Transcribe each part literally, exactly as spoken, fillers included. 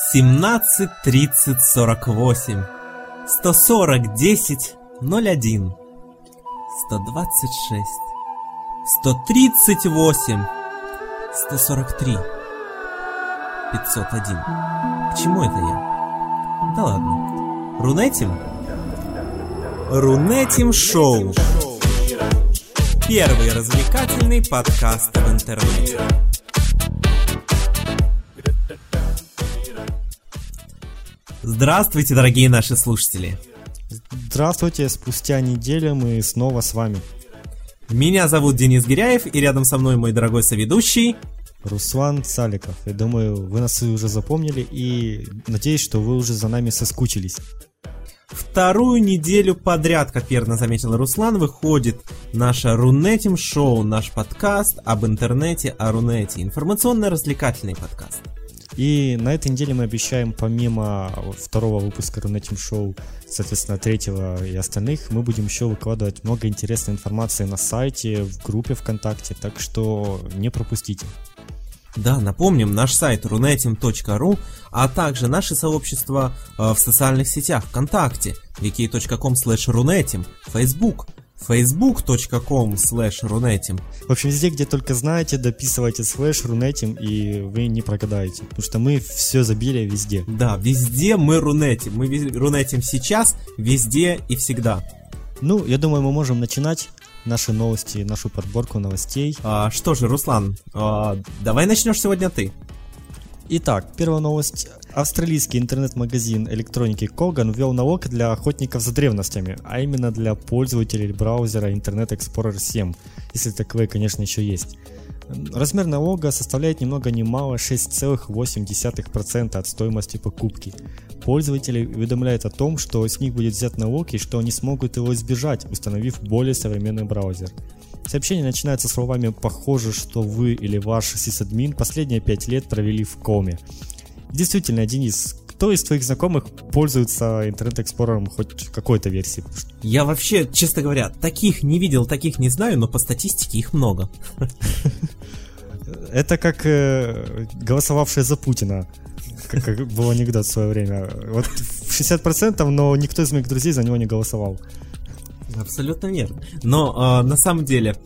семнадцать тридцать сорок восемь сто сорок десять ноль один сто двадцать шесть сто тридцать восемь сто сорок три пятьсот один. Почему это я? Да ладно. Рунетим? Рунетим шоу. Первый развлекательный подкаст в интернете. Здравствуйте, дорогие наши слушатели. Здравствуйте, спустя неделю мы снова с вами. Меня зовут Денис Гиряев, и рядом со мной мой дорогой соведущий Руслан Саликов. Я думаю, вы нас уже запомнили, и надеюсь, что вы уже за нами соскучились. Вторую неделю подряд, как верно заметил Руслан, выходит наше Рунетим шоу, наш подкаст об интернете, о Рунете, информационно-развлекательный подкаст. И на этой неделе мы обещаем, помимо второго выпуска Рунетим шоу, соответственно, третьего и остальных, мы будем еще выкладывать много интересной информации на сайте, в группе ВКонтакте, так что не пропустите. Да, напомним, наш сайт рунетим точка ру, а также наше сообщество э, в социальных сетях ВКонтакте, ви кей точка ком слэш рунетим, Facebook, facebook точка ком слэш рунетим. В общем, везде, где только знаете, дописывайте слэш рунетим, и вы не прогадаете, потому что мы все забили везде. Да, везде мы рунетим, мы вез... рунетим сейчас, везде и всегда. Ну, я думаю, мы можем начинать наши новости, нашу подборку новостей. А, что же, Руслан, а, давай начнешь сегодня ты. Итак, первая новость. Австралийский интернет-магазин электроники Kogan ввел налог для охотников за древностями, а именно для пользователей браузера Internet Explorer семь, если таковые, конечно, еще есть. Размер налога составляет ни много ни мало шесть целых восемь десятых процента от стоимости покупки. Пользователи уведомляют о том, что с них будет взят налог и что они смогут его избежать, установив более современный браузер. Сообщение начинается словами «Похоже, что вы или ваш сисадмин последние пять лет провели в коме». Действительно, Денис, кто из твоих знакомых пользуется интернет-эксплорером хоть какой-то версии? Я вообще, честно говоря, таких не видел, таких не знаю, но по статистике их много. Это как голосовавшие за Путина, как был анекдот в свое время. Вот шестьдесят процентов, но никто из моих друзей за него не голосовал. Абсолютно верно. Но на самом деле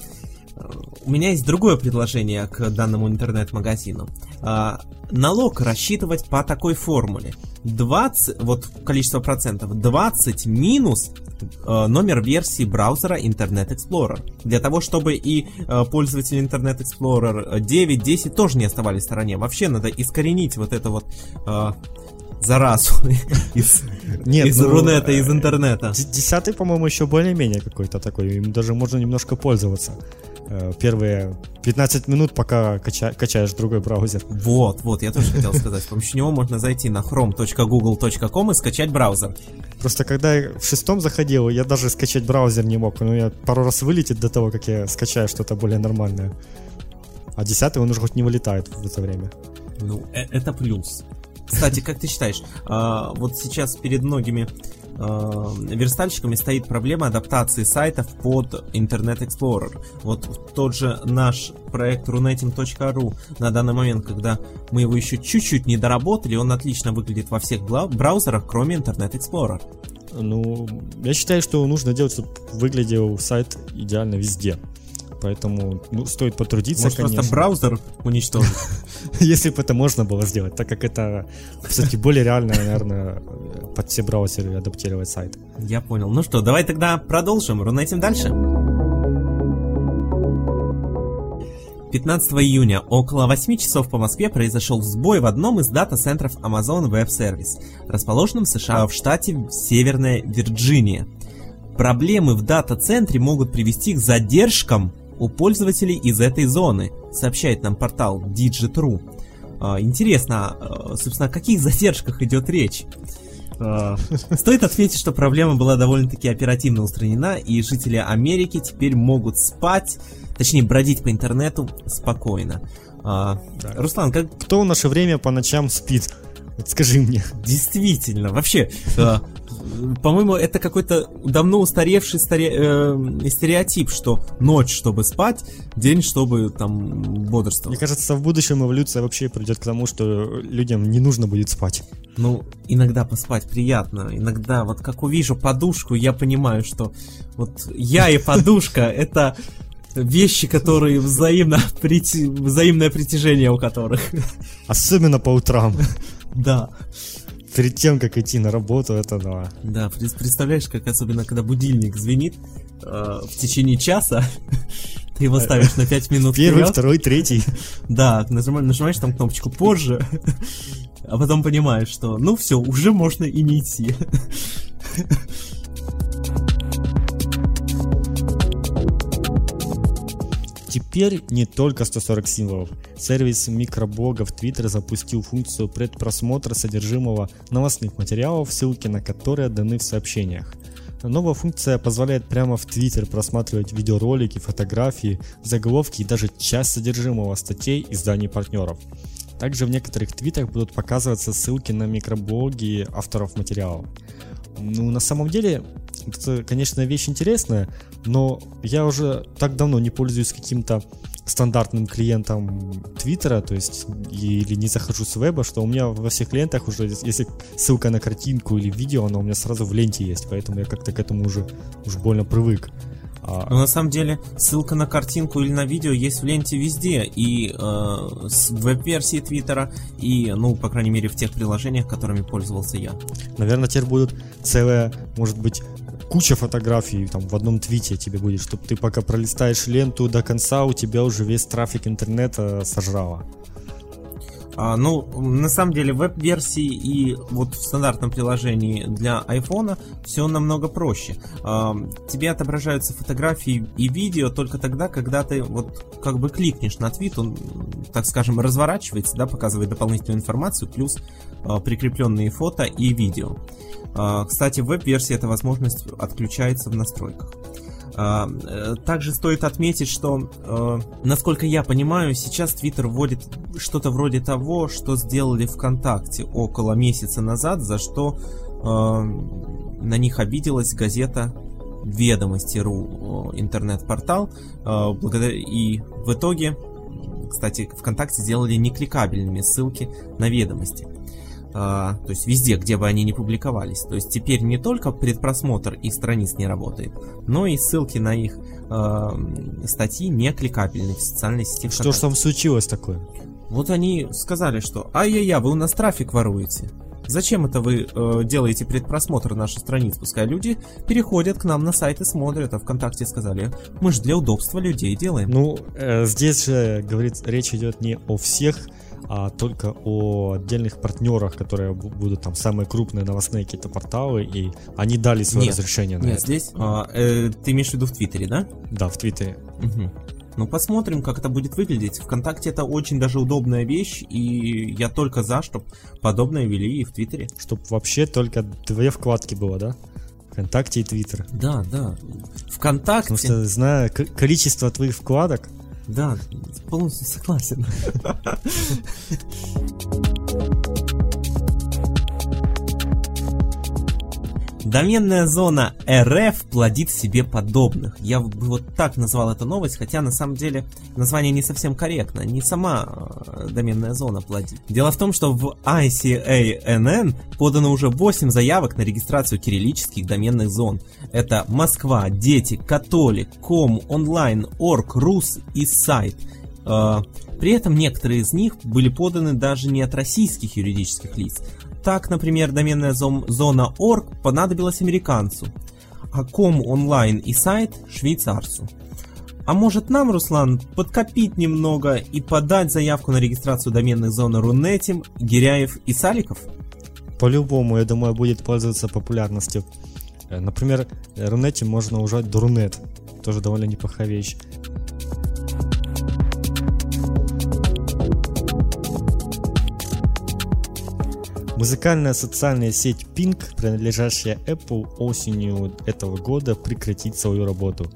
у меня есть другое предложение к данному интернет-магазину. Налог рассчитывать по такой формуле: двадцать, вот количество процентов, двадцать минус э, номер версии браузера Internet Explorer. Для того, чтобы и э, пользователи Internet Explorer девять, десять тоже не оставались в стороне. Вообще надо искоренить вот это вот э, заразу из, Нет, из ну, Рунета, из интернета. Десятый, по-моему, еще более-менее какой-то такой. Им даже можно немножко пользоваться первые пятнадцать минут, пока кача- качаешь другой браузер. Вот, вот, я тоже хотел сказать. С помощью него можно зайти на chrome точка google точка com и скачать браузер. Просто когда я в шестом заходил, я даже скачать браузер не мог. Ну, я пару раз вылетит до того, как я скачаю что-то более нормальное. А десятый, он уже хоть не вылетает в это время. Ну, это плюс. Кстати, как ты считаешь, вот сейчас перед многими верстальщиками стоит проблема адаптации сайтов под Internet Explorer. Вот тот же наш проект рунетим точка ру на данный момент, когда мы его еще чуть-чуть не доработали, он отлично выглядит во всех браузерах, кроме Internet Explorer. Ну, я считаю, что нужно делать, чтобы выглядел сайт идеально везде. Поэтому ну, стоит потрудиться. Может, конечно. Может, просто браузер уничтожить? Если бы это можно было сделать, так как это, кстати, более реально, наверное, под все браузеры адаптировать сайт. Я понял. Ну что, давай тогда продолжим. Рунетим дальше. пятнадцатого июня около восьми часов по Москве произошел сбой в одном из дата-центров Amazon Web Service, расположенном в США в штате Северная Вирджиния. Проблемы в дата-центре могут привести к задержкам у пользователей из этой зоны, сообщает нам портал Digit.ru. Интересно, собственно, о каких задержках идет речь? Стоит отметить, что проблема была довольно-таки оперативно устранена, и жители Америки теперь могут спать, точнее, бродить по интернету спокойно. Да. Руслан, как... кто в наше время по ночам спит? Вот скажи мне. Действительно, вообще... по-моему, это какой-то давно устаревший старе... э, стереотип, что ночь, чтобы спать, день, чтобы там бодрствовать. Мне кажется, в будущем эволюция вообще придет к тому, что людям не нужно будет спать. Ну, иногда поспать приятно, иногда вот как увижу подушку, я понимаю, что вот я и подушка — это... вещи, которые взаимно прити... взаимное притяжение у которых. Особенно по утрам. Да. Перед тем, как идти на работу, это да. Да, представляешь, как особенно, когда будильник звенит э, в течение часа, ты его ставишь на пять минут вперед. Первый, второй, третий. Да, нажимаешь там кнопочку «позже», а потом понимаешь, что ну все, уже можно и не идти. Теперь не только сто сорок символов. Сервис микробогов Твиттер запустил функцию предпросмотра содержимого новостных материалов, ссылки на которые даны в сообщениях. Новая функция позволяет прямо в Твиттер просматривать видеоролики, фотографии, заголовки и даже часть содержимого статей изданий партнеров. Также в некоторых твитах будут показываться ссылки на микроблоги авторов материалов. Ну, на самом деле... это, конечно, вещь интересная, но я уже так давно не пользуюсь каким-то стандартным клиентом Твиттера, то есть или не захожу с веба, что у меня во всех клиентах уже, если ссылка на картинку или видео, она у меня сразу в ленте есть, поэтому я как-то к этому уже уж больно привык. А... Но на самом деле ссылка на картинку или на видео есть в ленте везде, и э, с веб-версии Твиттера, и, ну, по крайней мере, в тех приложениях, которыми пользовался я. Наверное, теперь будут целая, может быть, куча фотографий там в одном твите тебе будет, чтобы ты пока пролистаешь ленту до конца, у тебя уже весь трафик интернета сожрало. А, ну, на самом деле, в веб-версии и вот в стандартном приложении для айфона все намного проще. А, тебе отображаются фотографии и видео только тогда, когда ты вот как бы кликнешь на твит, он, так скажем, разворачивается, да, показывает дополнительную информацию, плюс а, прикрепленные фото и видео. А, кстати, в веб-версии эта возможность отключается в настройках. Также стоит отметить, что, насколько я понимаю, сейчас Twitter вводит что-то вроде того, что сделали ВКонтакте около месяца назад, за что на них обиделась газета «Ведомости.ру», интернет-портал, и в итоге, кстати, ВКонтакте сделали некликабельными ссылки на «Ведомости». Uh, то есть везде, где бы они ни публиковались. То есть теперь не только предпросмотр их страниц не работает, но и ссылки на их uh, статьи не кликабельны в социальной сети. Что же там случилось такое? Вот они сказали, что ай-яй-яй, вы у нас трафик воруете. Зачем это вы uh, делаете предпросмотр нашей страниц? Пускай люди переходят к нам на сайт и смотрят. А ВКонтакте сказали, мы же для удобства людей делаем. Ну, э, здесь же, говорит, речь идет не о всех, а только о отдельных партнерах, которые будут там самые крупные новостные какие-то порталы, и они дали свое нет, разрешение на нет, это. Здесь а, э, ты имеешь в виду в Твиттере, да? Да, в Твиттере. Угу. Ну, посмотрим, как это будет выглядеть. ВКонтакте это очень даже удобная вещь, и я только за, чтобы подобное вели и в Твиттере. Чтобы вообще только две вкладки было, да? ВКонтакте и Твиттер. Да, да. ВКонтакте. Потому что, зная к- количество твоих вкладок, да, полностью согласен. Доменная зона эр эф плодит себе подобных. Я бы вот так назвал эту новость, хотя на самом деле название не совсем корректно. Не сама доменная зона плодит. Дело в том, что в ай си эй эн эн подано уже восемь заявок на регистрацию кириллических доменных зон. Это Москва, Дети, Католик, Ком, Онлайн, Орг, Рус и Сайт. При этом некоторые из них были поданы даже не от российских юридических лиц. Так, например, доменная зона .org понадобилась американцу, а ком, онлайн и сайт – швейцарцу. А может нам, Руслан, подкопить немного и подать заявку на регистрацию доменных зон Рунетим, Гиряев и Саликов? По-любому, я думаю, будет пользоваться популярностью. Например, Рунетим можно ужать до Рунет, тоже довольно неплохая вещь. Музыкальная социальная сеть Ping, принадлежащая Apple, осенью этого года прекратит свою работу.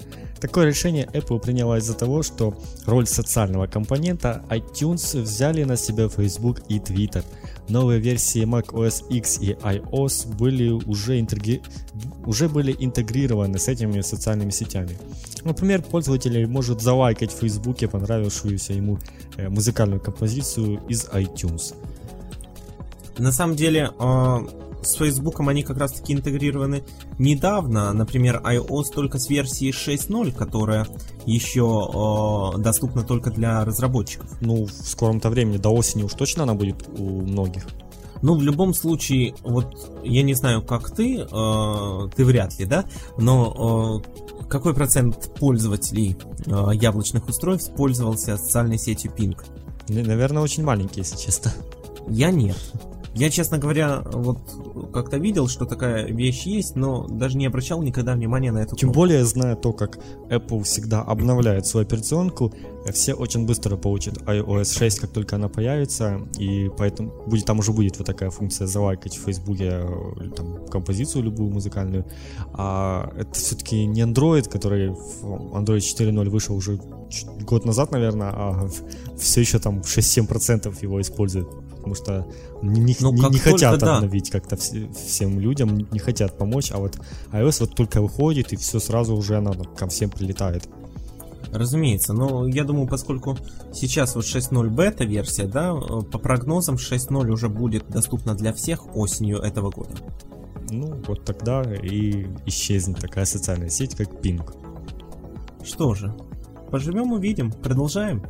Такое решение Apple приняла из-за того, что роль социального компонента iTunes взяли на себя Facebook и Twitter. Новые версии Mac о эс X и iOS были уже, интегри... уже были интегрированы с этими социальными сетями. Например, пользователь может залайкать в Фейсбуке понравившуюся ему музыкальную композицию из iTunes. На самом деле, с Фейсбуком они как раз-таки интегрированы недавно. Например, iOS только с версии шесть ноль, которая еще э, доступна только для разработчиков. Ну, в скором-то времени, до осени уж точно она будет у многих. Ну, в любом случае, вот я не знаю, как ты, э, ты вряд ли, да? Но э, какой процент пользователей э, яблочных устройств пользовался социальной сетью Ping? Наверное, очень маленький, если честно. Я нет. Я, честно говоря, вот как-то видел, что такая вещь есть, но даже не обращал никогда внимания на эту. Тем кнопку. Более, зная то, как Apple всегда обновляет свою операционку, все очень быстро получат iOS шесть, как только она появится, и поэтому будет, там уже будет вот такая функция залайкать в Фейсбуке там, композицию любую музыкальную. А это все-таки не Android, который Android четыре ноль вышел уже год назад, наверное, а все еще там шесть-семь процентов его используют. Потому что не, ну, не, не хотят да. обновить как-то вс- всем людям, не хотят помочь, а вот iOS вот только выходит, и все сразу уже оно ко всем прилетает. Разумеется, но я думаю, поскольку сейчас вот шесть ноль бета-версия, да, по прогнозам шесть ноль уже будет доступна для всех осенью этого года. Ну, вот тогда и исчезнет такая социальная сеть, как Ping. Что же, поживем, увидим, продолжаем.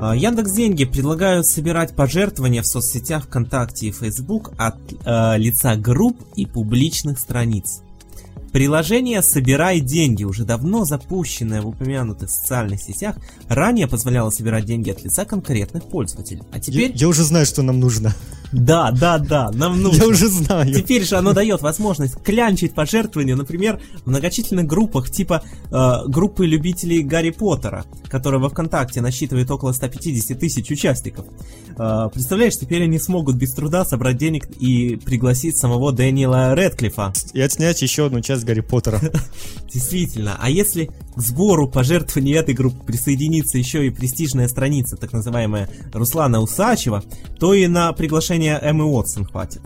Яндекс.Деньги предлагают собирать пожертвования в соцсетях ВКонтакте и Facebook от э, лица групп и публичных страниц. Приложение «Собирай деньги», уже давно запущенное в упомянутых социальных сетях, ранее позволяло собирать деньги от лица конкретных пользователей. А теперь... Я, я уже знаю, что нам нужно. Да, да, да, нам нужно. Я уже знаю. Теперь же оно дает возможность клянчить пожертвования, например, в многочисленных группах, типа э, группы любителей Гарри Поттера, которая во ВКонтакте насчитывает около сто пятьдесят тысяч участников. Э, представляешь, теперь они смогут без труда собрать денег и пригласить самого Дэниела Редклиффа. И отснять еще одну часть Гарри Поттера. Действительно, а если к сбору пожертвований этой группы присоединится еще и престижная страница, так называемая Руслана Усачева, то и на приглашение Эммы Уотсон хватит.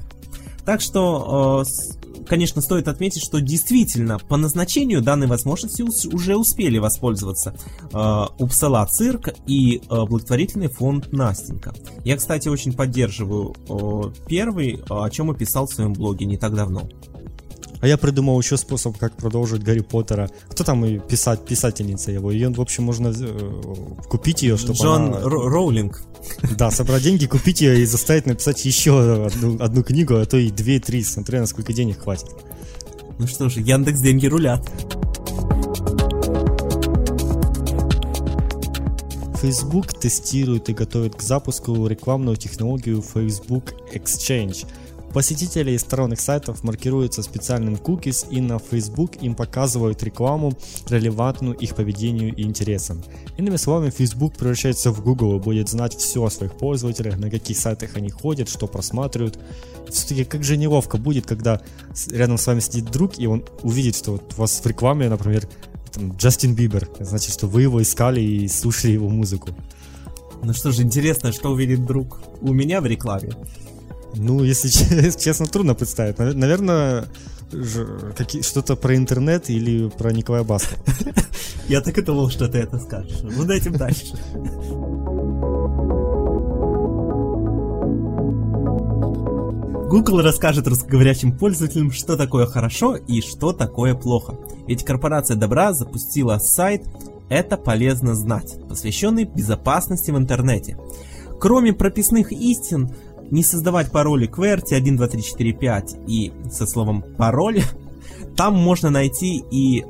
Так что, конечно, стоит отметить, что действительно по назначению данной возможности уже успели воспользоваться Упсала Цирк и благотворительный фонд Настенька. Я, кстати, очень поддерживаю первый, о чем и писал в своем блоге не так давно. А я придумал еще способ, как продолжить Гарри Поттера. Кто там и писать, писательница его? Ее, в общем, можно э, купить ее, чтобы Джон она... Ро- Роулинг. Да, собрать деньги, купить ее и заставить написать еще одну, одну книгу, а то и две-три, смотря на сколько денег хватит. Ну что же, Яндекс.Деньги рулят. Facebook тестирует и готовит к запуску рекламную технологию Facebook Exchange. Посетители сторонних сайтов маркируются специальным cookies, и на Facebook им показывают рекламу, релевантную их поведению и интересам. Иными словами, Facebook превращается в Google и будет знать все о своих пользователях, на каких сайтах они ходят, что просматривают. Все-таки как же неловко будет, когда рядом с вами сидит друг, и он увидит, что вот у вас в рекламе, например, там, Джастин Бибер. Значит, что вы его искали и слушали его музыку. Ну что же, интересно, что увидит друг у меня в рекламе? Ну, если честно, трудно представить. Наверное, что-то про интернет или про Николая Баскова. Я так и думал, что ты это скажешь. Ну, дайте дальше. Google расскажет русскоговорящим пользователям, что такое хорошо и что такое плохо. Ведь корпорация добра запустила сайт «Это полезно знать», посвященный безопасности в интернете. Кроме прописных истин, не создавать пароли кверти один, два, три, четыре, пять и со словом «пароль», там можно найти и э,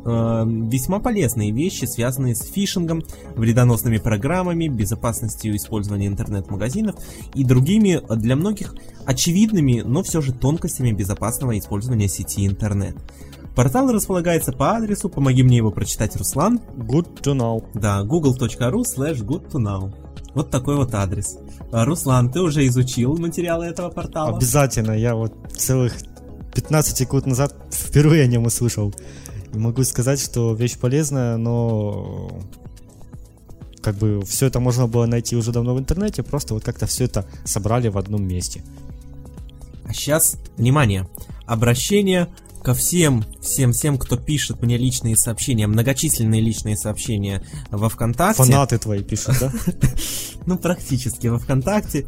весьма полезные вещи, связанные с фишингом, вредоносными программами, безопасностью использования интернет-магазинов и другими для многих очевидными, но все же тонкостями безопасного использования сети интернет. Портал располагается по адресу, помоги мне его прочитать, Руслан. good to know. Да, google.ru slash good to know. Вот такой вот адрес. Руслан, ты уже изучил материалы этого портала? Обязательно, я вот целых пятнадцать секунд назад впервые о нем услышал. Могу сказать, что вещь полезная, но как бы все это можно было найти уже давно в интернете, просто вот как-то все это собрали в одном месте. А сейчас, внимание, обращение ко всем, всем, всем, кто пишет мне личные сообщения, многочисленные личные сообщения во ВКонтакте. Фанаты твои пишут, да? Ну, практически во ВКонтакте,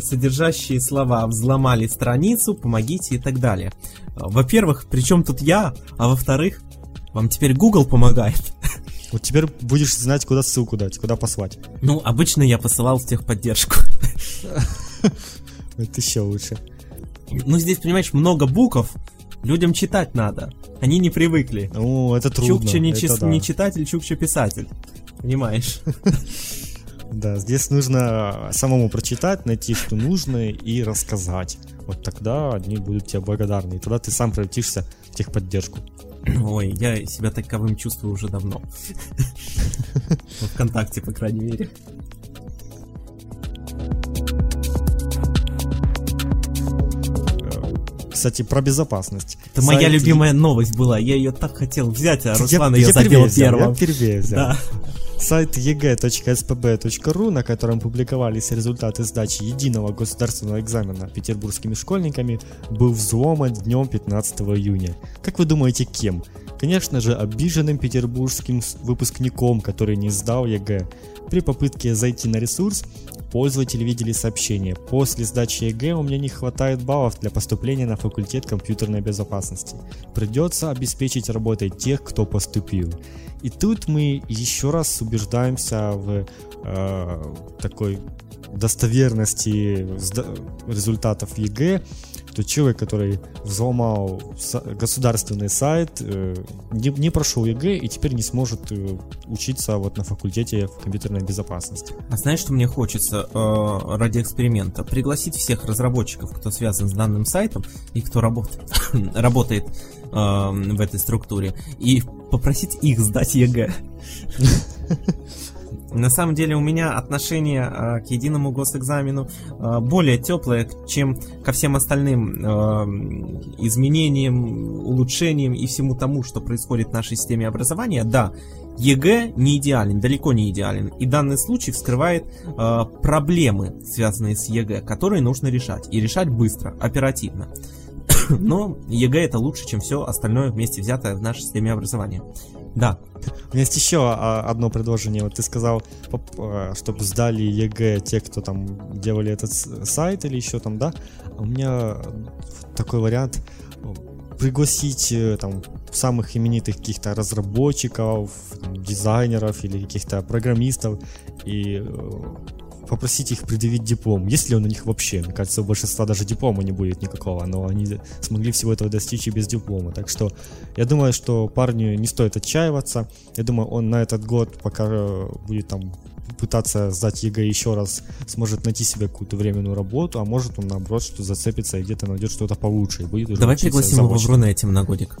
содержащие слова «взломали страницу», «помогите» и так далее. Во-первых, при чем тут я? А во-вторых, вам теперь Google помогает. Вот теперь будешь знать, куда ссылку дать, куда послать. Ну, обычно я посылал в техподдержку. Это еще лучше. Ну, здесь, понимаешь, много букв, людям читать надо. Они не привыкли. Ну, это трудно. Чукча не, это чис... да. не читатель, Чукча писатель. Понимаешь? Да, здесь нужно самому прочитать, найти, что нужно, и рассказать. Вот тогда они будут тебе благодарны. И тогда ты сам превратишься в техподдержку. Ой, я себя таковым чувствую уже давно. ВКонтакте, по крайней мере. Кстати, про безопасность. Это Сайт... моя любимая новость была. Я ее так хотел взять, а Руслан я, ее я забил первым. Я первее взял. Да. Сайт e g точка s p b точка r u, на котором публиковались результаты сдачи единого государственного экзамена петербургскими школьниками, был взломан днем пятнадцатого июня. Как вы думаете, кем? Конечно же, обиженным петербургским выпускником, который не сдал ЕГЭ. При попытке зайти на ресурс, пользователи видели сообщение: «После сдачи ЕГЭ у меня не хватает баллов для поступления на факультет компьютерной безопасности. Придется обеспечить работой тех, кто поступил». И тут мы еще раз убеждаемся в э, такой достоверности результатов ЕГЭ, что человек, который взломал государственный сайт, э, не, не прошел ЕГЭ и теперь не сможет э, учиться вот на факультете в компьютерной безопасности. А знаешь, что мне хочется э, ради эксперимента? Пригласить всех разработчиков, кто связан с данным сайтом и кто работает, работает э, в этой структуре, и попросить их сдать ЕГЭ. На самом деле у меня отношение э, к единому госэкзамену э, более теплое, чем ко всем остальным э, изменениям, улучшениям и всему тому, что происходит в нашей системе образования. Да, ЕГЭ не идеален, далеко не идеален. И данный случай вскрывает э, проблемы, связанные с ЕГЭ, которые нужно решать. И решать быстро, оперативно. Но ЕГЭ это лучше, чем все остальное вместе взятое в нашей системе образования. Да. У меня есть еще одно предложение. Вот ты сказал, чтобы сдали ЕГЭ те, кто там делали этот сайт или еще там, да? У меня такой вариант: пригласить там самых именитых каких-то разработчиков, дизайнеров или каких-то программистов и попросить их предъявить диплом. Есть ли он у них вообще? Мне кажется, у большинства даже диплома не будет никакого, но они смогли всего этого достичь и без диплома. Так что я думаю, что парню не стоит отчаиваться. Я думаю, он на этот год, пока будет там пытаться сдать ЕГЭ еще раз, сможет найти себе какую-то временную работу, а может он наоборот что зацепится и где-то найдет что-то получше. И будет уже. Давай пригласим его в Рунетим на годик.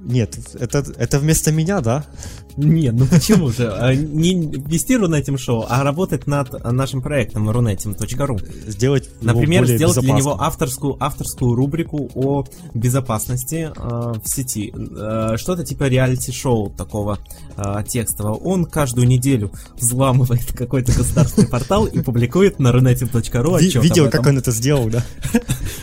Нет, это, это вместо меня, да? Нет, ну почему же? Не вести Рунетим шоу, а работать над нашим проектом рунетим точка ру. Сделать его Например, более сделать для него авторскую, авторскую рубрику о безопасности э, в сети. Э, что-то типа реалити-шоу такого э, текстового. Он каждую неделю взламывает какой-то государственный портал и публикует на рунетим точка ру отчет. Видео, как он это сделал, да?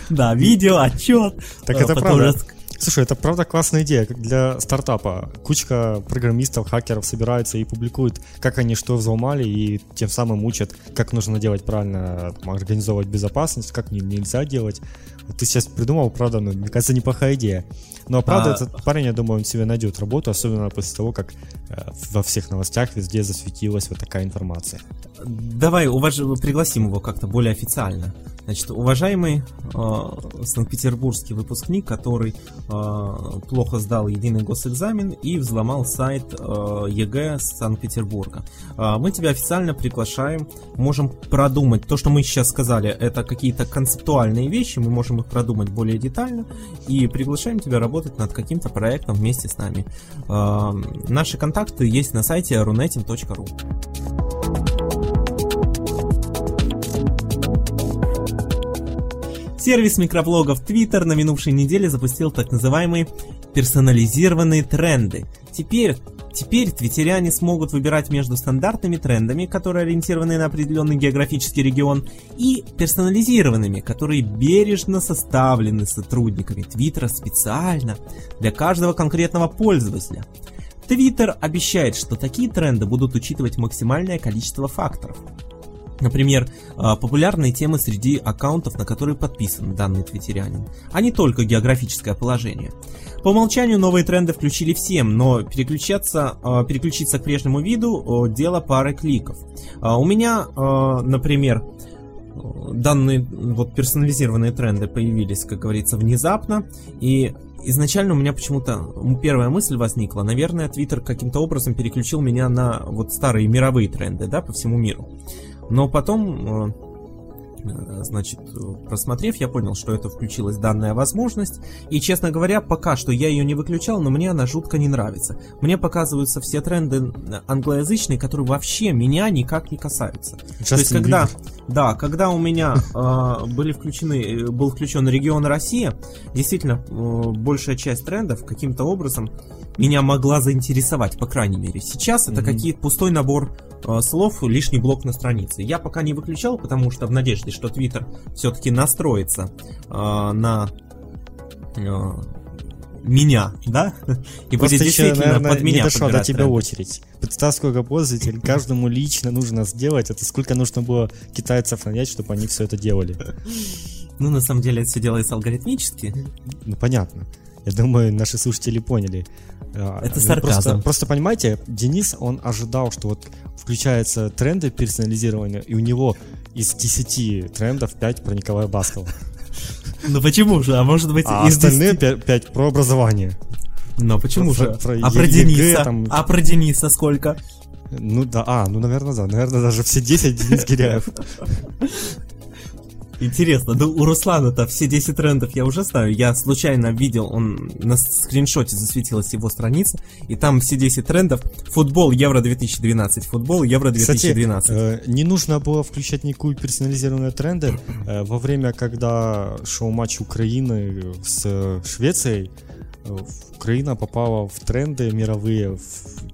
Да, видео, отчет. Так это правда. Слушай, это правда классная идея для стартапа. Кучка программистов, хакеров собираются и публикуют, как они что взломали, и тем самым учат, как нужно делать правильно, там, организовывать безопасность, как не, нельзя делать. Ты сейчас придумал, правда, ну, мне кажется, неплохая идея. Но, правда, а... этот парень, я думаю, он себе найдет работу, особенно после того, как э, во всех новостях везде засветилась вот такая информация. Давай уваж... пригласим его как-то более официально. Значит, уважаемый э, санкт-петербургский выпускник, который э, плохо сдал единый госэкзамен и взломал сайт э, ЕГЭ Санкт-Петербурга. Э, мы тебя официально приглашаем, можем продумать то, что мы сейчас сказали, это какие-то концептуальные вещи, мы можем их продумать более детально и приглашаем тебя работать работать над каким-то проектом вместе с нами. Наши контакты есть на сайте рунетим точка ру. Сервис микроблогов Twitter на минувшей неделе запустил так называемые персонализированные тренды. Теперь Теперь твиттеряне смогут выбирать между стандартными трендами, которые ориентированы на определенный географический регион, и персонализированными, которые бережно составлены сотрудниками Твиттера специально для каждого конкретного пользователя. Твиттер обещает, что такие тренды будут учитывать максимальное количество факторов. Например, популярные темы среди аккаунтов, на которые подписан данный твиттерянин, а не только географическое положение. По умолчанию новые тренды включили всем, но переключаться, переключиться к прежнему виду – дело пары кликов. У меня, например, данные вот персонализированные тренды появились, как говорится, внезапно, и изначально у меня почему-то первая мысль возникла, наверное, Twitter каким-то образом переключил меня на вот старые мировые тренды, да, по всему миру. Но потом, значит, просмотрев, я понял, что это включилась данная возможность. И, честно говоря, пока что я ее не выключал, но мне она жутко не нравится. Мне показываются все тренды англоязычные, которые вообще меня никак не касаются. Just То есть, когда, да, когда у меня э, были включены, был включен регион Россия, действительно, э, большая часть трендов каким-то образом меня могла заинтересовать, по крайней мере. Сейчас mm-hmm. это какие-то пустой набор э, слов, лишний блок на странице. Я пока не выключал, потому что в надежде, что Twitter все-таки настроится э, на э, меня, да? И просто будет еще, действительно наверное, под меня не дошла до тебя тренд. Очередь. Представь, сколько пользователей каждому лично нужно сделать, это сколько нужно было китайцев нанять, чтобы они все это делали. Ну, на самом деле, это все делается алгоритмически. Ну, понятно. Я думаю, наши слушатели поняли. Это сарказм. Просто, просто понимаете, Денис, он ожидал, что вот включаются тренды персонализированные, и у него из десяти трендов пять про Николая Баскова. Ну почему же? А может быть, а из остальные десяти... пять про образование. Ну почему про, же? Про, про а, е- про Дениса? ЕГЭ, там... а про Дениса сколько? Ну да, а, ну наверное, да. Наверное, даже все десять Денис Гиряев. Интересно, да у Руслана-то все десять трендов я уже знаю. Я случайно видел, он на скриншоте засветилась его страница, и там все десять трендов. Футбол Евро две тысячи двенадцать, футбол Евро две тысячи двенадцать. Кстати, э, не нужно было включать никакую персонализированные тренды. Э, во время, когда шел матч Украины с э, Швецией, э, Украина попала в тренды мировые. В,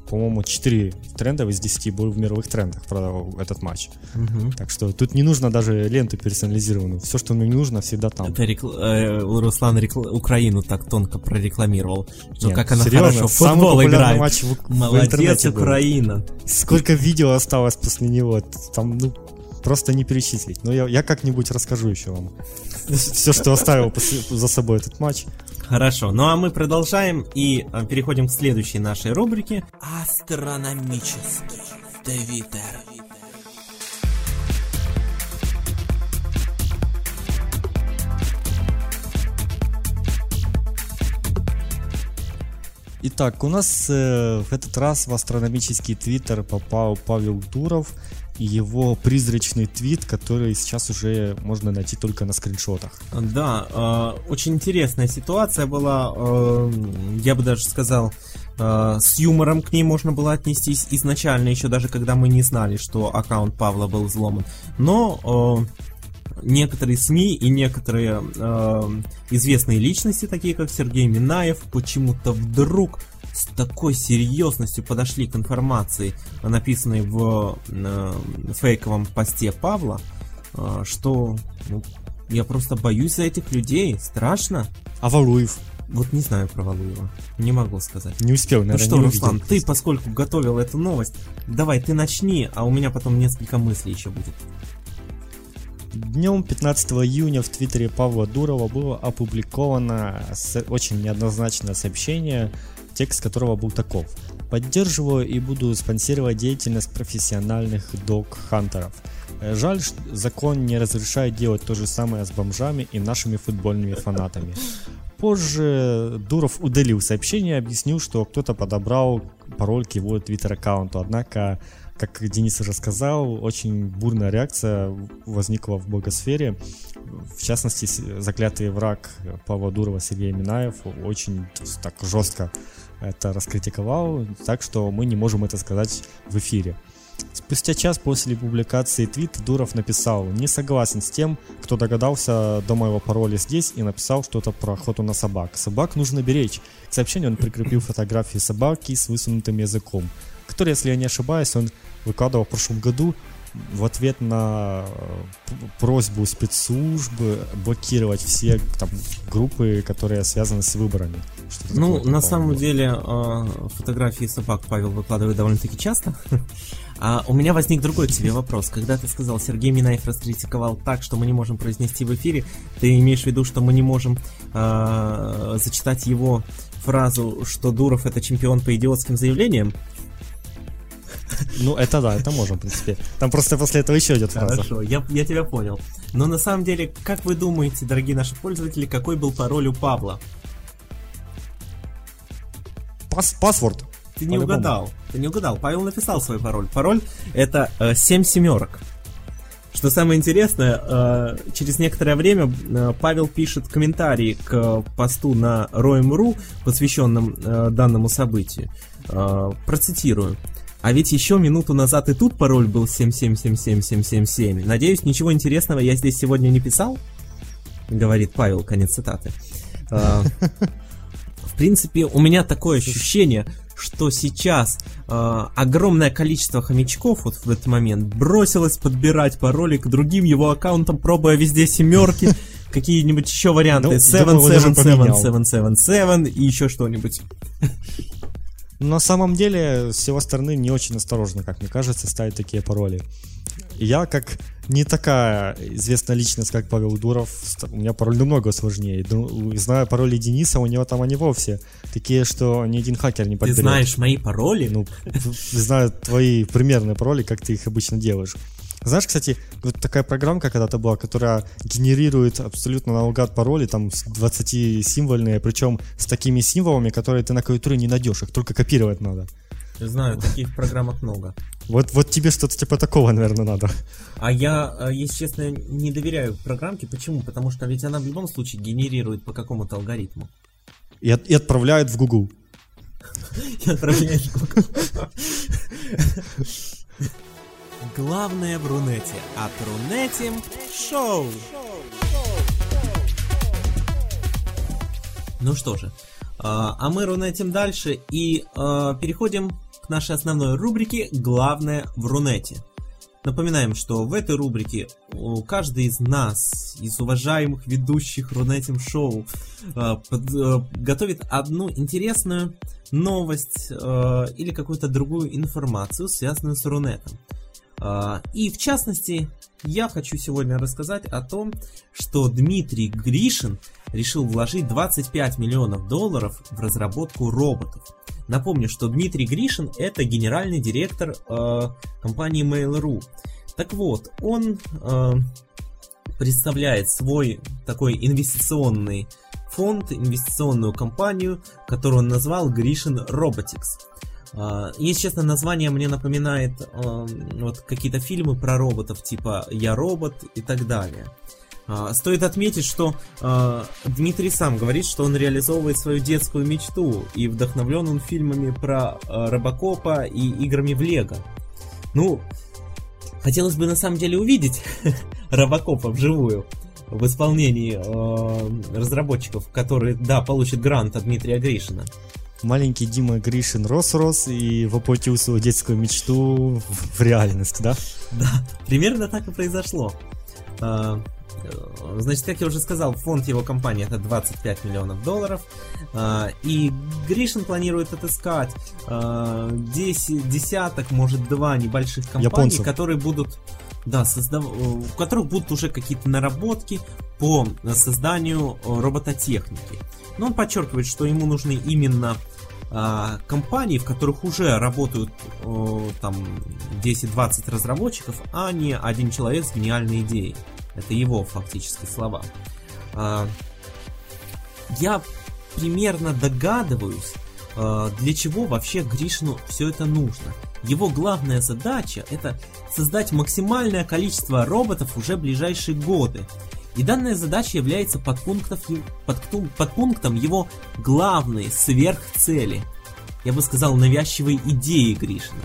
по-моему, четыре тренда из десяти были в мировых трендах, правда, этот матч. Угу. Так что тут не нужно даже ленту персонализированную. Все, что мне нужно, всегда там. Это рекл... э, Руслан рекл... Украину так тонко прорекламировал. Что Нет, как она серьезно, хорошо в футбол играет. Матч в... Молодец, в Украина. Был. Сколько видео осталось после него. Там, ну, просто не перечислить. Но я, я как-нибудь расскажу еще вам. Все, что оставил за собой этот матч. Хорошо, ну а мы продолжаем и переходим к следующей нашей рубрике. Астрономический Твиттер. Итак, у нас э, в этот раз в астрономический Твиттер попал Павел Дуров и его призрачный твит, который сейчас уже можно найти только на скриншотах. Да, э, очень интересная ситуация была, э, я бы даже сказал, э, с юмором к ней можно было отнестись изначально, еще даже когда мы не знали, что аккаунт Павла был взломан. Но... Э, некоторые СМИ и некоторые э, известные личности, такие как Сергей Минаев, почему-то вдруг с такой серьезностью подошли к информации, написанной в э, фейковом посте Павла, э, что ну, я просто боюсь за этих людей, страшно. А Валуев? Вот не знаю про Валуева, не могу сказать. Не успел, наверное, ну что, не Руслан, увидел. Ты, поскольку готовил эту новость, давай ты начни, а у меня потом несколько мыслей еще будет. Днем пятнадцатого июня в Твиттере Павла Дурова было опубликовано очень неоднозначное сообщение, текст которого был таков. Поддерживаю и буду спонсировать деятельность профессиональных дог-хантеров. Жаль, что закон не разрешает делать то же самое с бомжами и нашими футбольными фанатами. Позже Дуров удалил сообщение и объяснил, что кто-то подобрал пароль к его Твиттер-аккаунту, однако как Денис уже сказал, очень бурная реакция возникла в блогосфере. В частности, заклятый враг Павла Дурова Сергей Минаев очень так жестко это раскритиковал, так что мы не можем это сказать в эфире. Спустя час после публикации твита Дуров написал: «Не согласен с тем, кто догадался до моего пароля здесь и написал что-то про охоту на собак. Собак нужно беречь». К сообщению он прикрепил фотографии собаки с высунутым языком, который, если я не ошибаюсь, он выкладывал в прошлом году в ответ на просьбу спецслужб блокировать все там группы, которые связаны с выборами. Что-то ну, такое, на самом было. деле, фотографии собак Павел выкладывает довольно-таки часто. А у меня возник другой к тебе вопрос. Когда ты сказал, Сергей Минаев раскритиковал так, что мы не можем произнести в эфире, ты имеешь в виду, что мы не можем э, зачитать его фразу, что Дуров это чемпион по идиотским заявлениям? Ну, это да, это можем, в принципе. Там просто после этого еще идет фраза. Хорошо, я, я тебя понял. Но на самом деле, как вы думаете, дорогие наши пользователи, какой был пароль у Павла? Пас- паспорт. Ты не По-любому. угадал, ты не угадал. Павел написал свой пароль. Пароль это э, семь семерок. Что самое интересное, э, через некоторое время э, Павел пишет комментарии к э, посту на роем точка ру, посвященном э, данному событию. Э, процитирую. А ведь еще минуту назад и тут пароль был семь семь семь семь семь семь семь. Надеюсь, ничего интересного я здесь сегодня не писал? Говорит Павел, конец цитаты. Э, в принципе, у меня такое ощущение, что сейчас э, огромное количество хомячков вот в этот момент бросилось подбирать пароли к другим его аккаунтам, пробуя везде семерки, какие-нибудь еще варианты семь семь семь семь семь семь и еще что-нибудь. На самом деле, с его стороны не очень осторожно, как мне кажется, ставить такие пароли. Я, как не такая известная личность, как Павел Дуров, у меня пароль намного сложнее. Знаю пароли Дениса, у него там они вовсе такие, что ни один хакер не подберет. Ты знаешь мои пароли? Ну, знаю твои примерные пароли, как ты их обычно делаешь. Знаешь, кстати, вот такая программка когда-то была, которая генерирует абсолютно наугад пароли, там двадцатисимвольные, причем с такими символами, которые ты на клавиатуре не найдешь, их только копировать надо. Я знаю, таких программок много. Вот, вот тебе что-то типа такого, наверное, надо. А я, если честно, не доверяю программке. Почему? Потому что ведь она в любом случае генерирует по какому-то алгоритму. И, от, и отправляет в Google. И отправляет в Google. Главное в Рунете. От Рунетим шоу. Ну что же, а мы Рунетим дальше и переходим к нашей основной рубрике «Главное в Рунете». Напоминаем, что в этой рубрике каждый из нас, из уважаемых ведущих Рунетим шоу, готовит одну интересную новость или какую-то другую информацию, связанную с Рунетом. И в частности, я хочу сегодня рассказать о том, что Дмитрий Гришин решил вложить двадцать пять миллионов долларов в разработку роботов. Напомню, что Дмитрий Гришин – это генеральный директор э, компании Mail.ru. Так вот, он э, представляет свой такой инвестиционный фонд, инвестиционную компанию, которую он назвал Гришин Robotics. Э, если честно, название мне напоминает э, вот какие-то фильмы про роботов, типа «Я робот» и так далее. Стоит отметить, что э, Дмитрий сам говорит, что он реализовывает свою детскую мечту, и вдохновлен он фильмами про э, Робокопа и играми в Лего. Ну, хотелось бы на самом деле увидеть Робокопа вживую в исполнении э, разработчиков, которые, да, получат грант от Дмитрия Гришина. Маленький Дима Гришин рос-рос и воплотил свою детскую мечту в реальность, да? Да, примерно так и произошло. Значит, как я уже сказал, фонд его компании это двадцать пять миллионов долларов, и Гришин планирует отыскать десять, десяток, может два небольших компаний, японцев, которые будут, да, создав... у которых будут уже какие-то наработки по созданию робототехники. Но он подчеркивает, что ему нужны именно компаний, в которых уже работают там десять-двадцать разработчиков, а не один человек с гениальной идеей. Это его фактически слова. Я примерно догадываюсь, для чего вообще Гришину все это нужно. Его главная задача — это создать максимальное количество роботов уже в ближайшие годы. И данная задача является подпунктом, подпунктом его главной сверхцели. Я бы сказал, навязчивой идеи Гришина.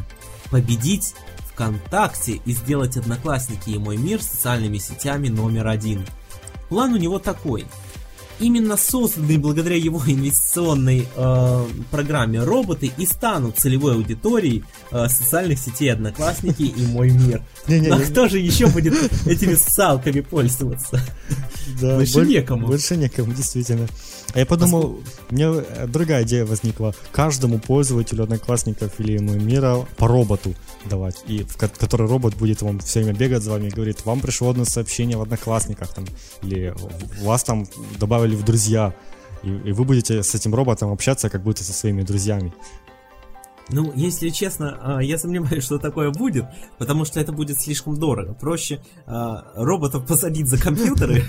Победить ВКонтакте и сделать Одноклассники и Мой мир социальными сетями номер один. План у него такой. Именно созданные благодаря его инвестиционной э, программе роботы и станут целевой аудиторией э, социальных сетей Одноклассники и Мой мир. А кто же еще будет этими ссалками пользоваться? Больше некому. Больше некому, действительно. А я подумал, у меня другая идея возникла. Каждому пользователю Одноклассников или Мой мира по роботу давать, и в который робот будет вам все время бегать за вами и говорит: вам пришло одно сообщение в Одноклассниках там, или вас там добавили в друзья, и, и вы будете с этим роботом общаться как будто со своими друзьями. Ну, если честно, я сомневаюсь, что такое будет, потому что это будет слишком дорого. Проще роботов посадить за компьютеры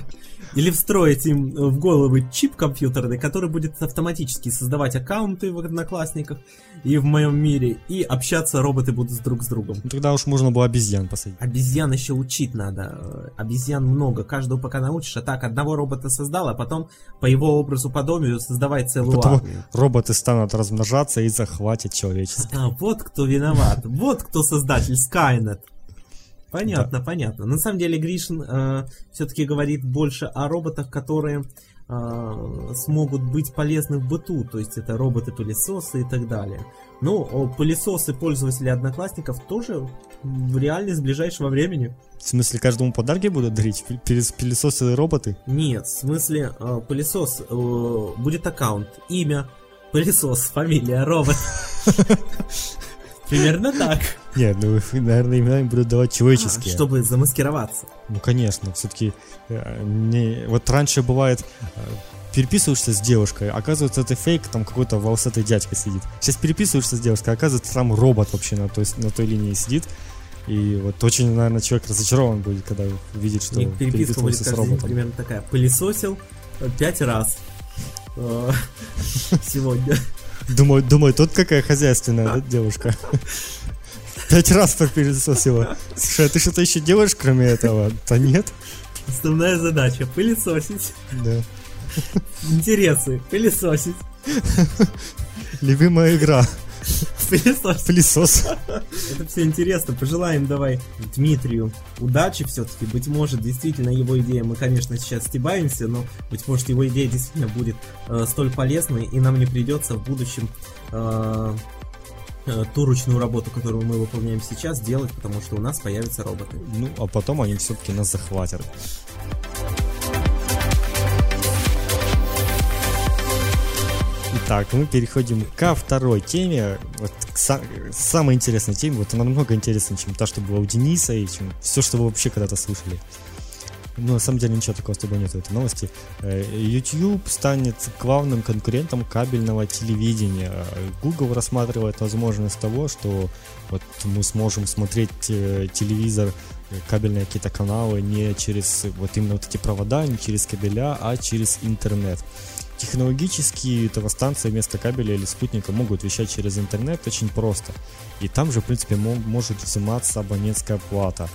или встроить им в головы чип компьютерный, который будет автоматически создавать аккаунты в Одноклассниках и в Моем мире, и общаться роботы будут друг с другом. Тогда уж можно было обезьян посадить. Обезьян еще учить надо. Обезьян много, каждого пока научишь. А так, одного робота создал, а потом по его образу, подобию создавай целую потом армию. Роботы станут размножаться и захватят человечество. А, вот кто виноват, вот кто создатель Skynet. Понятно, да. понятно. На самом деле Гришин э, все-таки говорит больше о роботах, которые э, смогут быть полезны в быту. То есть это роботы-пылесосы и так далее. Ну, пылесосы пользователи Одноклассников тоже в реальность ближайшего времени. В смысле, каждому подарки будут дарить? Пылесосы и роботы? Нет, в смысле, э, пылесос э, будет аккаунт, имя, пылесос, фамилия, робот. Примерно так. Нет, ну, наверное, имена им будут давать человеческие. А, чтобы замаскироваться. Ну, конечно, все-таки... Не... Вот раньше бывает... Переписываешься с девушкой, оказывается, это фейк, там какой-то волосатый дядька сидит. Сейчас переписываешься с девушкой, оказывается, там робот вообще на той, на той линии сидит. И вот очень, наверное, человек разочарован будет, когда видит, что переписывался с роботом. Примерно такая. Пылесосил пять раз. Сегодня. Думаю, думаю, тут какая хозяйственная девушка. Пять раз пропылесосила. Слушай, а ты что-то еще делаешь, кроме этого? Да нет. Основная задача — пылесосить. Да. Интересы — пылесосить. Любимая игра — пылесос. Пылесос. Это все интересно. Пожелаем давай Дмитрию удачи все-таки. Быть может, действительно, его идея, мы, конечно, сейчас стебаемся, но, быть может, его идея действительно будет э, столь полезной, и нам не придется в будущем э, э, ту ручную работу, которую мы выполняем сейчас, делать, потому что у нас появятся роботы. Ну, а потом они все-таки нас захватят. Так, мы переходим ко второй теме, вот, к сам, самой интересной теме. Вот она намного интереснее, чем та, что была у Дениса, и чем все, что вы вообще когда-то слышали. Но на самом деле ничего такого особо нет в этой новости. YouTube станет главным конкурентом кабельного телевидения. Google рассматривает возможность того, что вот мы сможем смотреть телевизор, кабельные какие-то каналы не через вот именно вот эти провода, не через кабеля, а через интернет. Технологически ТВ-станции вместо кабеля или спутника могут вещать через интернет очень просто. И там же, в принципе, м- может взиматься абонентская плата.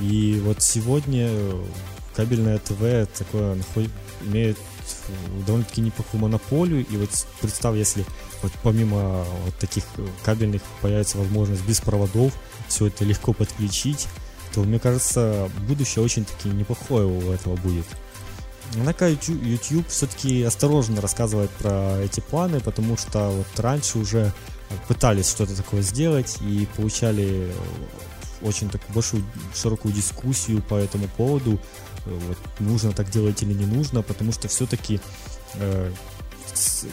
И вот сегодня кабельное ТВ такое наход... имеет довольно-таки неплохую монополию. И вот представь, если вот помимо вот таких кабельных появится возможность без проводов все это легко подключить, то, мне кажется, будущее очень-таки неплохое у этого будет. Однако YouTube все-таки осторожно рассказывает про эти планы, потому что вот раньше уже пытались что-то такое сделать и получали очень такую большую широкую дискуссию по этому поводу, вот, нужно так делать или не нужно, потому что все-таки, э,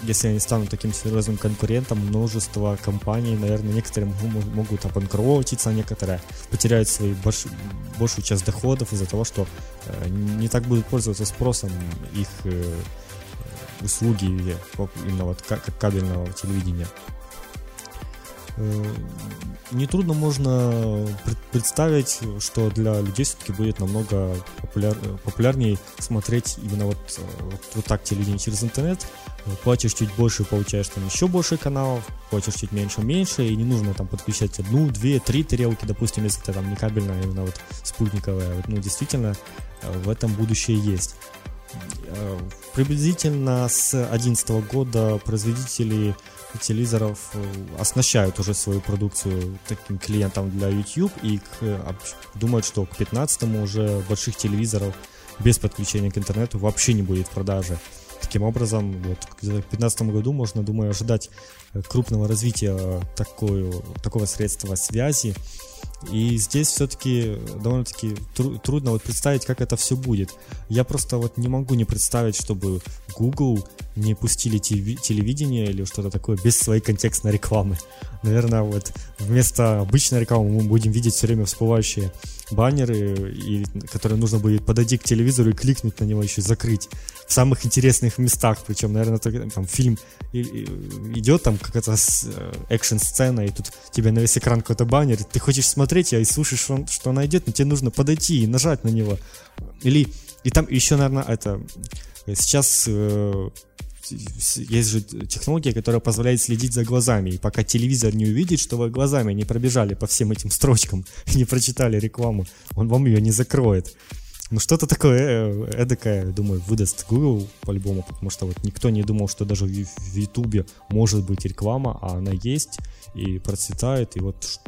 если они станут таким серьезным конкурентом, множество компаний, наверное, некоторые могут обанкротиться, некоторые потеряют свою больш... большую часть доходов из-за того, что э, не так будут пользоваться спросом их э, услуги именно вот как кабельного телевидения. нетрудно можно представить, что для людей все-таки будет намного популяр, популярнее смотреть именно вот, вот, вот так телевидение через интернет. Платишь чуть больше, получаешь там еще больше каналов, платишь чуть меньше, меньше, и не нужно там подключать одну, две, три тарелки, допустим, если это там не кабельная, а именно вот спутниковая. Ну, действительно, в этом будущее есть. Приблизительно с две тысячи одиннадцатого года производители телевизоров оснащают уже свою продукцию таким клиентом для YouTube, и думают, что к пятнадцатому уже больших телевизоров без подключения к интернету вообще не будет в продаже. Таким образом, вот, к две тысячи пятнадцатому году можно, думаю, ожидать крупного развития такой, такого средства связи. И здесь все-таки довольно-таки тру- трудно вот представить, как это все будет. Я просто вот не могу не представить, чтобы Google не пустили тв- телевидение или что-то такое без своей контекстной рекламы. Наверное, вот вместо обычной рекламы мы будем видеть все время всплывающие баннеры, и, которые нужно будет подойти к телевизору и кликнуть на него, еще закрыть в самых интересных местах. Причем, наверное, там фильм идет, там какая-то экшн-сцена, и тут тебе на весь экран какой-то баннер, ты хочешь смотреть, и слушаешь, что, что она идет, но тебе нужно подойти и нажать на него. Или, и там еще, наверное, это сейчас... Э- Есть же технология, которая позволяет следить за глазами. И пока телевизор не увидит, что вы глазами не пробежали по всем этим строчкам, не прочитали рекламу, он вам ее не закроет. Ну что-то такое эдакое, думаю, выдаст Google по-любому, потому что вот никто не думал, что даже в Ютубе может быть реклама, а она есть и процветает. И вот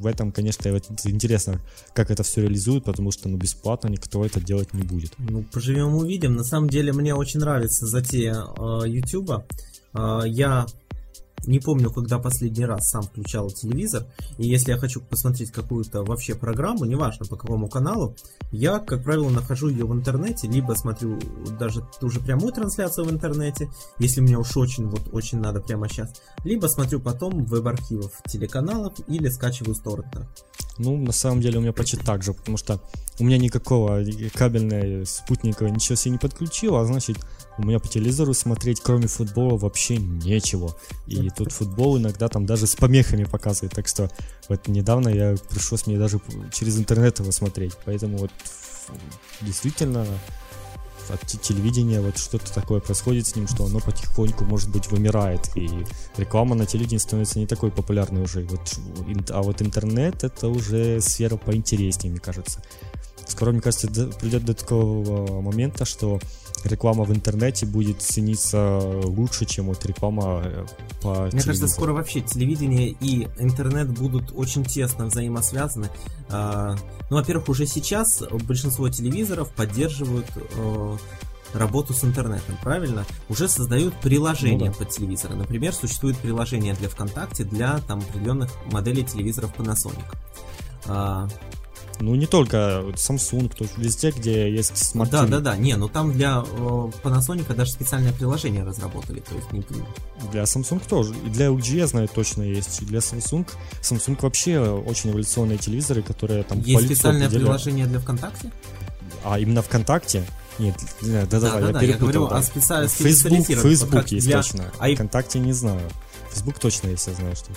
в этом, конечно, интересно, как это все реализуют, потому что ну, бесплатно никто это делать не будет. Ну, поживем увидим. На самом деле мне очень нравится затея э, Ютуба. Э, я не помню, когда последний раз сам включал телевизор, и если я хочу посмотреть какую-то вообще программу, неважно по какому каналу, я, как правило, нахожу ее в интернете, либо смотрю даже ту же прямую трансляцию в интернете, если мне уж очень, вот очень надо прямо сейчас, либо смотрю потом веб-архивов телеканалов или скачиваю с торрента. Ну, на самом деле у меня почти так же, потому что у меня никакого кабельного спутника ничего себе не подключило, а значит... У меня по телевизору смотреть, кроме футбола, вообще нечего. И тут футбол иногда там даже с помехами показывает. Так что вот недавно я пришлось мне даже через интернет его смотреть. Поэтому вот действительно от телевидения вот что-то такое происходит с ним, что оно потихоньку, может быть, вымирает. И реклама на телевидении становится не такой популярной уже. Вот, а вот интернет — это уже сфера поинтереснее, мне кажется. Скоро, мне кажется, придет до такого момента, что реклама в интернете будет цениться лучше, чем вот реклама по телевизору. Мне кажется, скоро вообще телевидение и интернет будут очень тесно взаимосвязаны. Ну, во-первых, уже сейчас большинство телевизоров поддерживают работу с интернетом, правильно? Уже создают приложения, ну, да, под телевизоры. Например, существует приложение для ВКонтакте для там определенных моделей телевизоров Panasonic. Ну, не только Samsung, то есть везде, где есть смарт-телевизор. Да, да, да. Не, ну там для э, Panasonic даже специальное приложение разработали. То есть не... Для Samsung тоже. И для эл джи, я знаю, точно есть. И для Samsung. Samsung вообще очень эволюционные телевизоры, которые там... Есть специальное приложение для ВКонтакте? А, именно ВКонтакте? Нет, да, да, да, да, я да, перепутал. Я говорю да. о специальном... Facebook, Facebook есть для... точно. А... ВКонтакте не знаю. Facebook точно есть, я знаю, что...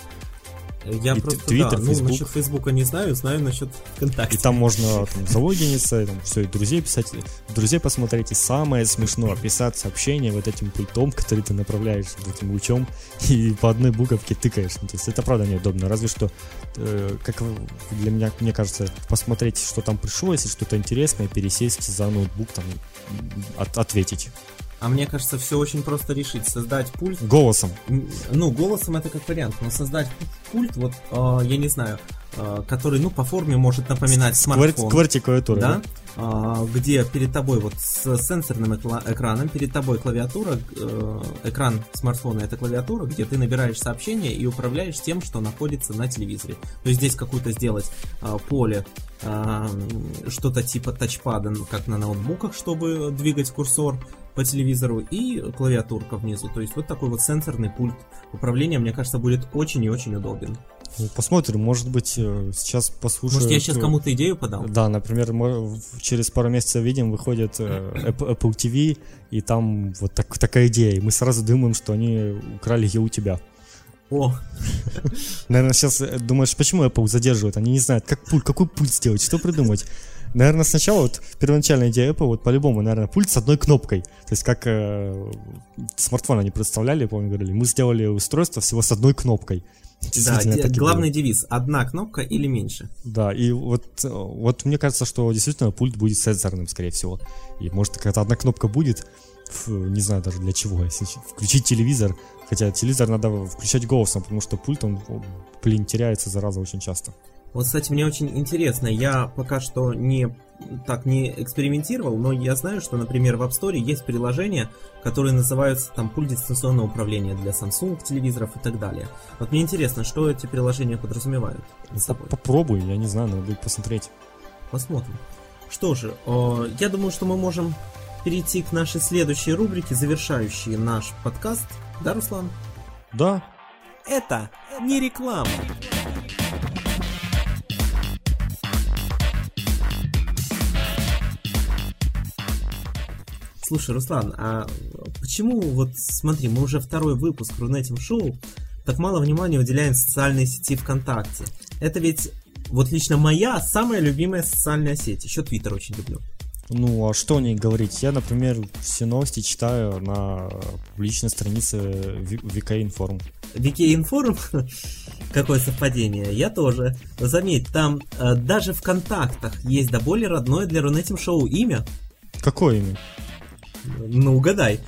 Я и просто, Twitter, да, ну, Facebook. Насчет Фейсбука не знаю, знаю насчет ВКонтакте. И там можно там, залогиниться, и там все, и друзей писать, друзей посмотреть, и самое смешное, писать сообщение вот этим пультом, который ты направляешь вот этим лучом, и по одной буковке тыкаешь. Ну, то есть это правда неудобно, разве что, э, как для меня, мне кажется, посмотреть, что там пришло, если что-то интересное, пересесть за ноутбук, там, от, ответить. А мне кажется, все очень просто решить. Создать пульт... Голосом. Ну, голосом это как вариант. Но создать пульт, вот, э, я не знаю, э, который, ну, по форме может напоминать смартфон. Квартикулатура, да? да? Э, где перед тобой вот с сенсорным экла- экраном, перед тобой клавиатура, э, экран смартфона — это клавиатура, где ты набираешь сообщение и управляешь тем, что находится на телевизоре. То есть здесь какое-то сделать э, поле, э, что-то типа тачпада, как на ноутбуках, чтобы двигать курсор по телевизору, и клавиатурка внизу. То есть вот такой вот сенсорный пульт управления, мне кажется, будет очень и очень удобен. Посмотрим, может быть, сейчас послушаем. Может, я сейчас кому-то идею подам? Да, например, мы через пару месяцев видим, выходит Apple ти ви, и там вот так, такая идея, и мы сразу думаем, что они украли ее у тебя. О. Наверное, сейчас думаешь, почему Apple задерживает? Они не знают, как пульт, какой пульт сделать, что придумать. Наверное, сначала вот первоначальная идея Apple, вот по-любому, наверное, пульт с одной кнопкой. То есть как э, смартфон они представляли, я помню, говорили, мы сделали устройство всего с одной кнопкой. Да, главный было. Девиз – одна кнопка или меньше. Да, и вот, вот мне кажется, что действительно пульт будет сенсорным, скорее всего. И может какая-то одна кнопка будет, фу, не знаю даже для чего, если включить телевизор. Хотя телевизор надо включать голосом, потому что пульт, он, блин, теряется, зараза, очень часто. Вот, кстати, мне очень интересно, я пока что не так не экспериментировал, но я знаю, что, например, в App Store есть приложения, которые называются там пульт дистанционного управления для Samsung, телевизоров и так далее. Вот мне интересно, что эти приложения подразумевают с тобой. Попробуй, я не знаю, надо будет посмотреть. Посмотрим. Что же, я думаю, что мы можем перейти к нашей следующей рубрике, завершающей наш подкаст. Да, Руслан? Да. Это не реклама. Слушай, Руслан, а почему, вот смотри, мы уже второй выпуск Рунетим Шоу, так мало внимания уделяем социальной сети ВКонтакте? Это ведь, вот лично моя самая любимая социальная сеть, еще Твиттер очень люблю. Ну, а что о ней говорить? Я, например, все новости читаю на публичной странице ви кей информ. ви кей информ? Какое совпадение, я тоже. Заметь, там даже в контактах есть до боли родное для Рунетим Шоу имя. Какое имя? Ну, угадай.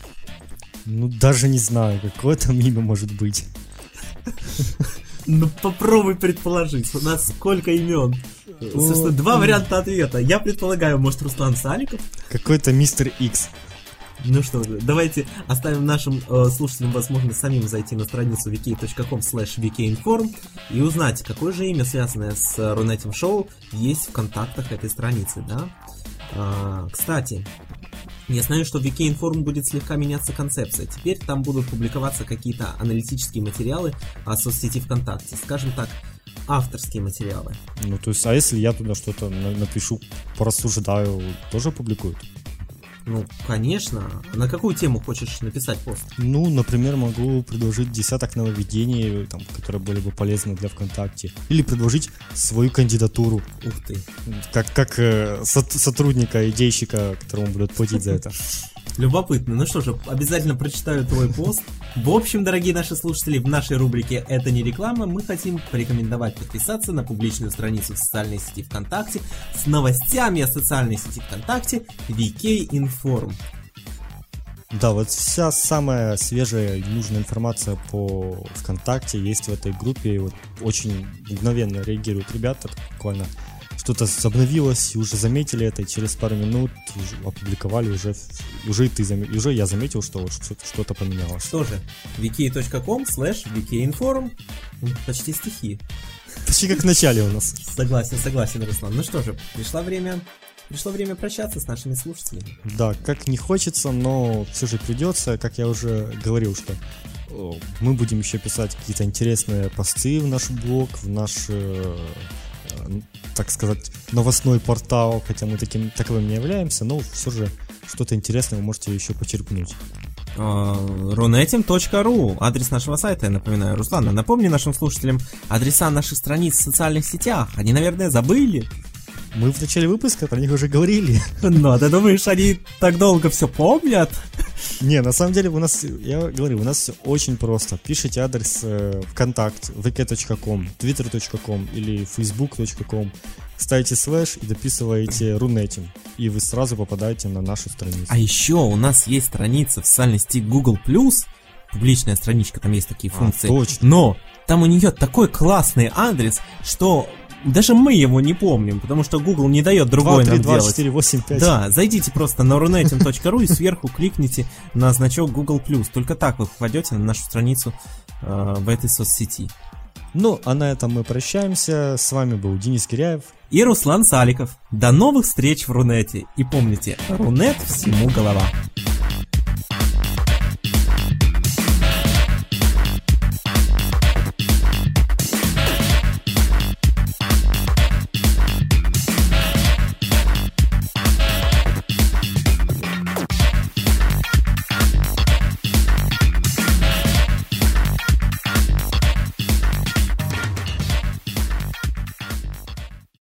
Ну, даже не знаю, какое там имя может быть. Ну, попробуй предположить, у нас сколько имен. Собственно, два варианта ответа. Я предполагаю, может, Руслан Саликов? Какой-то мистер Икс. Ну что же, давайте оставим нашим э, слушателям возможность самим зайти на страницу ви кей точка ком слэш ви кей информ и узнать, какое же имя, связанное с Рунетим Шоу, есть в контактах этой страницы, да? А, кстати... Я знаю, что в ви кей информ будет слегка меняться концепция. Теперь там будут публиковаться какие-то аналитические материалы о соцсети ВКонтакте. Скажем так, авторские материалы. Ну, то есть, а если я туда что-то напишу, порассуждаю, тоже публикуют? Ну, конечно. На какую тему хочешь написать пост? Ну, например, могу предложить десяток нововведений, там, которые были бы полезны для ВКонтакте. Или предложить свою кандидатуру. Ух ты. Как, как э, со- сотрудника, идейщика, которому будут платить за это. Любопытно. Ну что же, обязательно прочитаю твой пост. В общем, дорогие наши слушатели, в нашей рубрике «Это не реклама» мы хотим порекомендовать подписаться на публичную страницу в социальной сети ВКонтакте с новостями о социальной сети ВКонтакте ви кей информ. Да, вот вся самая свежая и нужная информация по ВКонтакте есть в этой группе. И вот очень мгновенно реагируют ребята, буквально что-то обновилось, уже заметили это, и через пару минут уже опубликовали, уже, уже, и ты зам... уже я заметил, что вот что-то поменялось. Что же, ви кей точка ком слэш ви кей информ, почти стихи. Почти как в начале у нас. Согласен, согласен, Руслан. Ну что же, пришло время, пришло время прощаться с нашими слушателями. Да, как не хочется, но все же придется, как я уже говорил, что... Мы будем еще писать какие-то интересные посты в наш блог, в наш... так сказать, новостной портал, хотя мы таким, таковым не являемся, но все же что-то интересное вы можете еще почерпнуть. Рунетим точка ру, адрес нашего сайта, я напоминаю. Руслан, напомни нашим слушателям адреса наших страниц в социальных сетях. Они, наверное, забыли. Мы в начале выпуска про них уже говорили. Ну, а ты думаешь, они так долго все помнят? Не, на самом деле у нас, я говорю, у нас все очень просто. Пишите адрес э, ВКонтакте, ви кей точка ком, твиттер точка ком или фейсбук точка ком, ставите слэш и дописываете Рунетим, и вы сразу попадаете на нашу страницу. А еще у нас есть страница в социальной сети Google+, публичная страничка, там есть такие функции. А, точно. Но там у нее такой классный адрес, что... Даже мы его не помним, потому что Google не дает другой нам делать. два три два четыре восемь пять. Да, зайдите просто на рунетим точка ру и сверху кликните на значок Google+. Только так вы попадете на нашу страницу э, в этой соцсети. Ну, а на этом мы прощаемся. С вами был Денис Гиряев и Руслан Саликов. До новых встреч в Рунете. И помните, Рунет всему голова.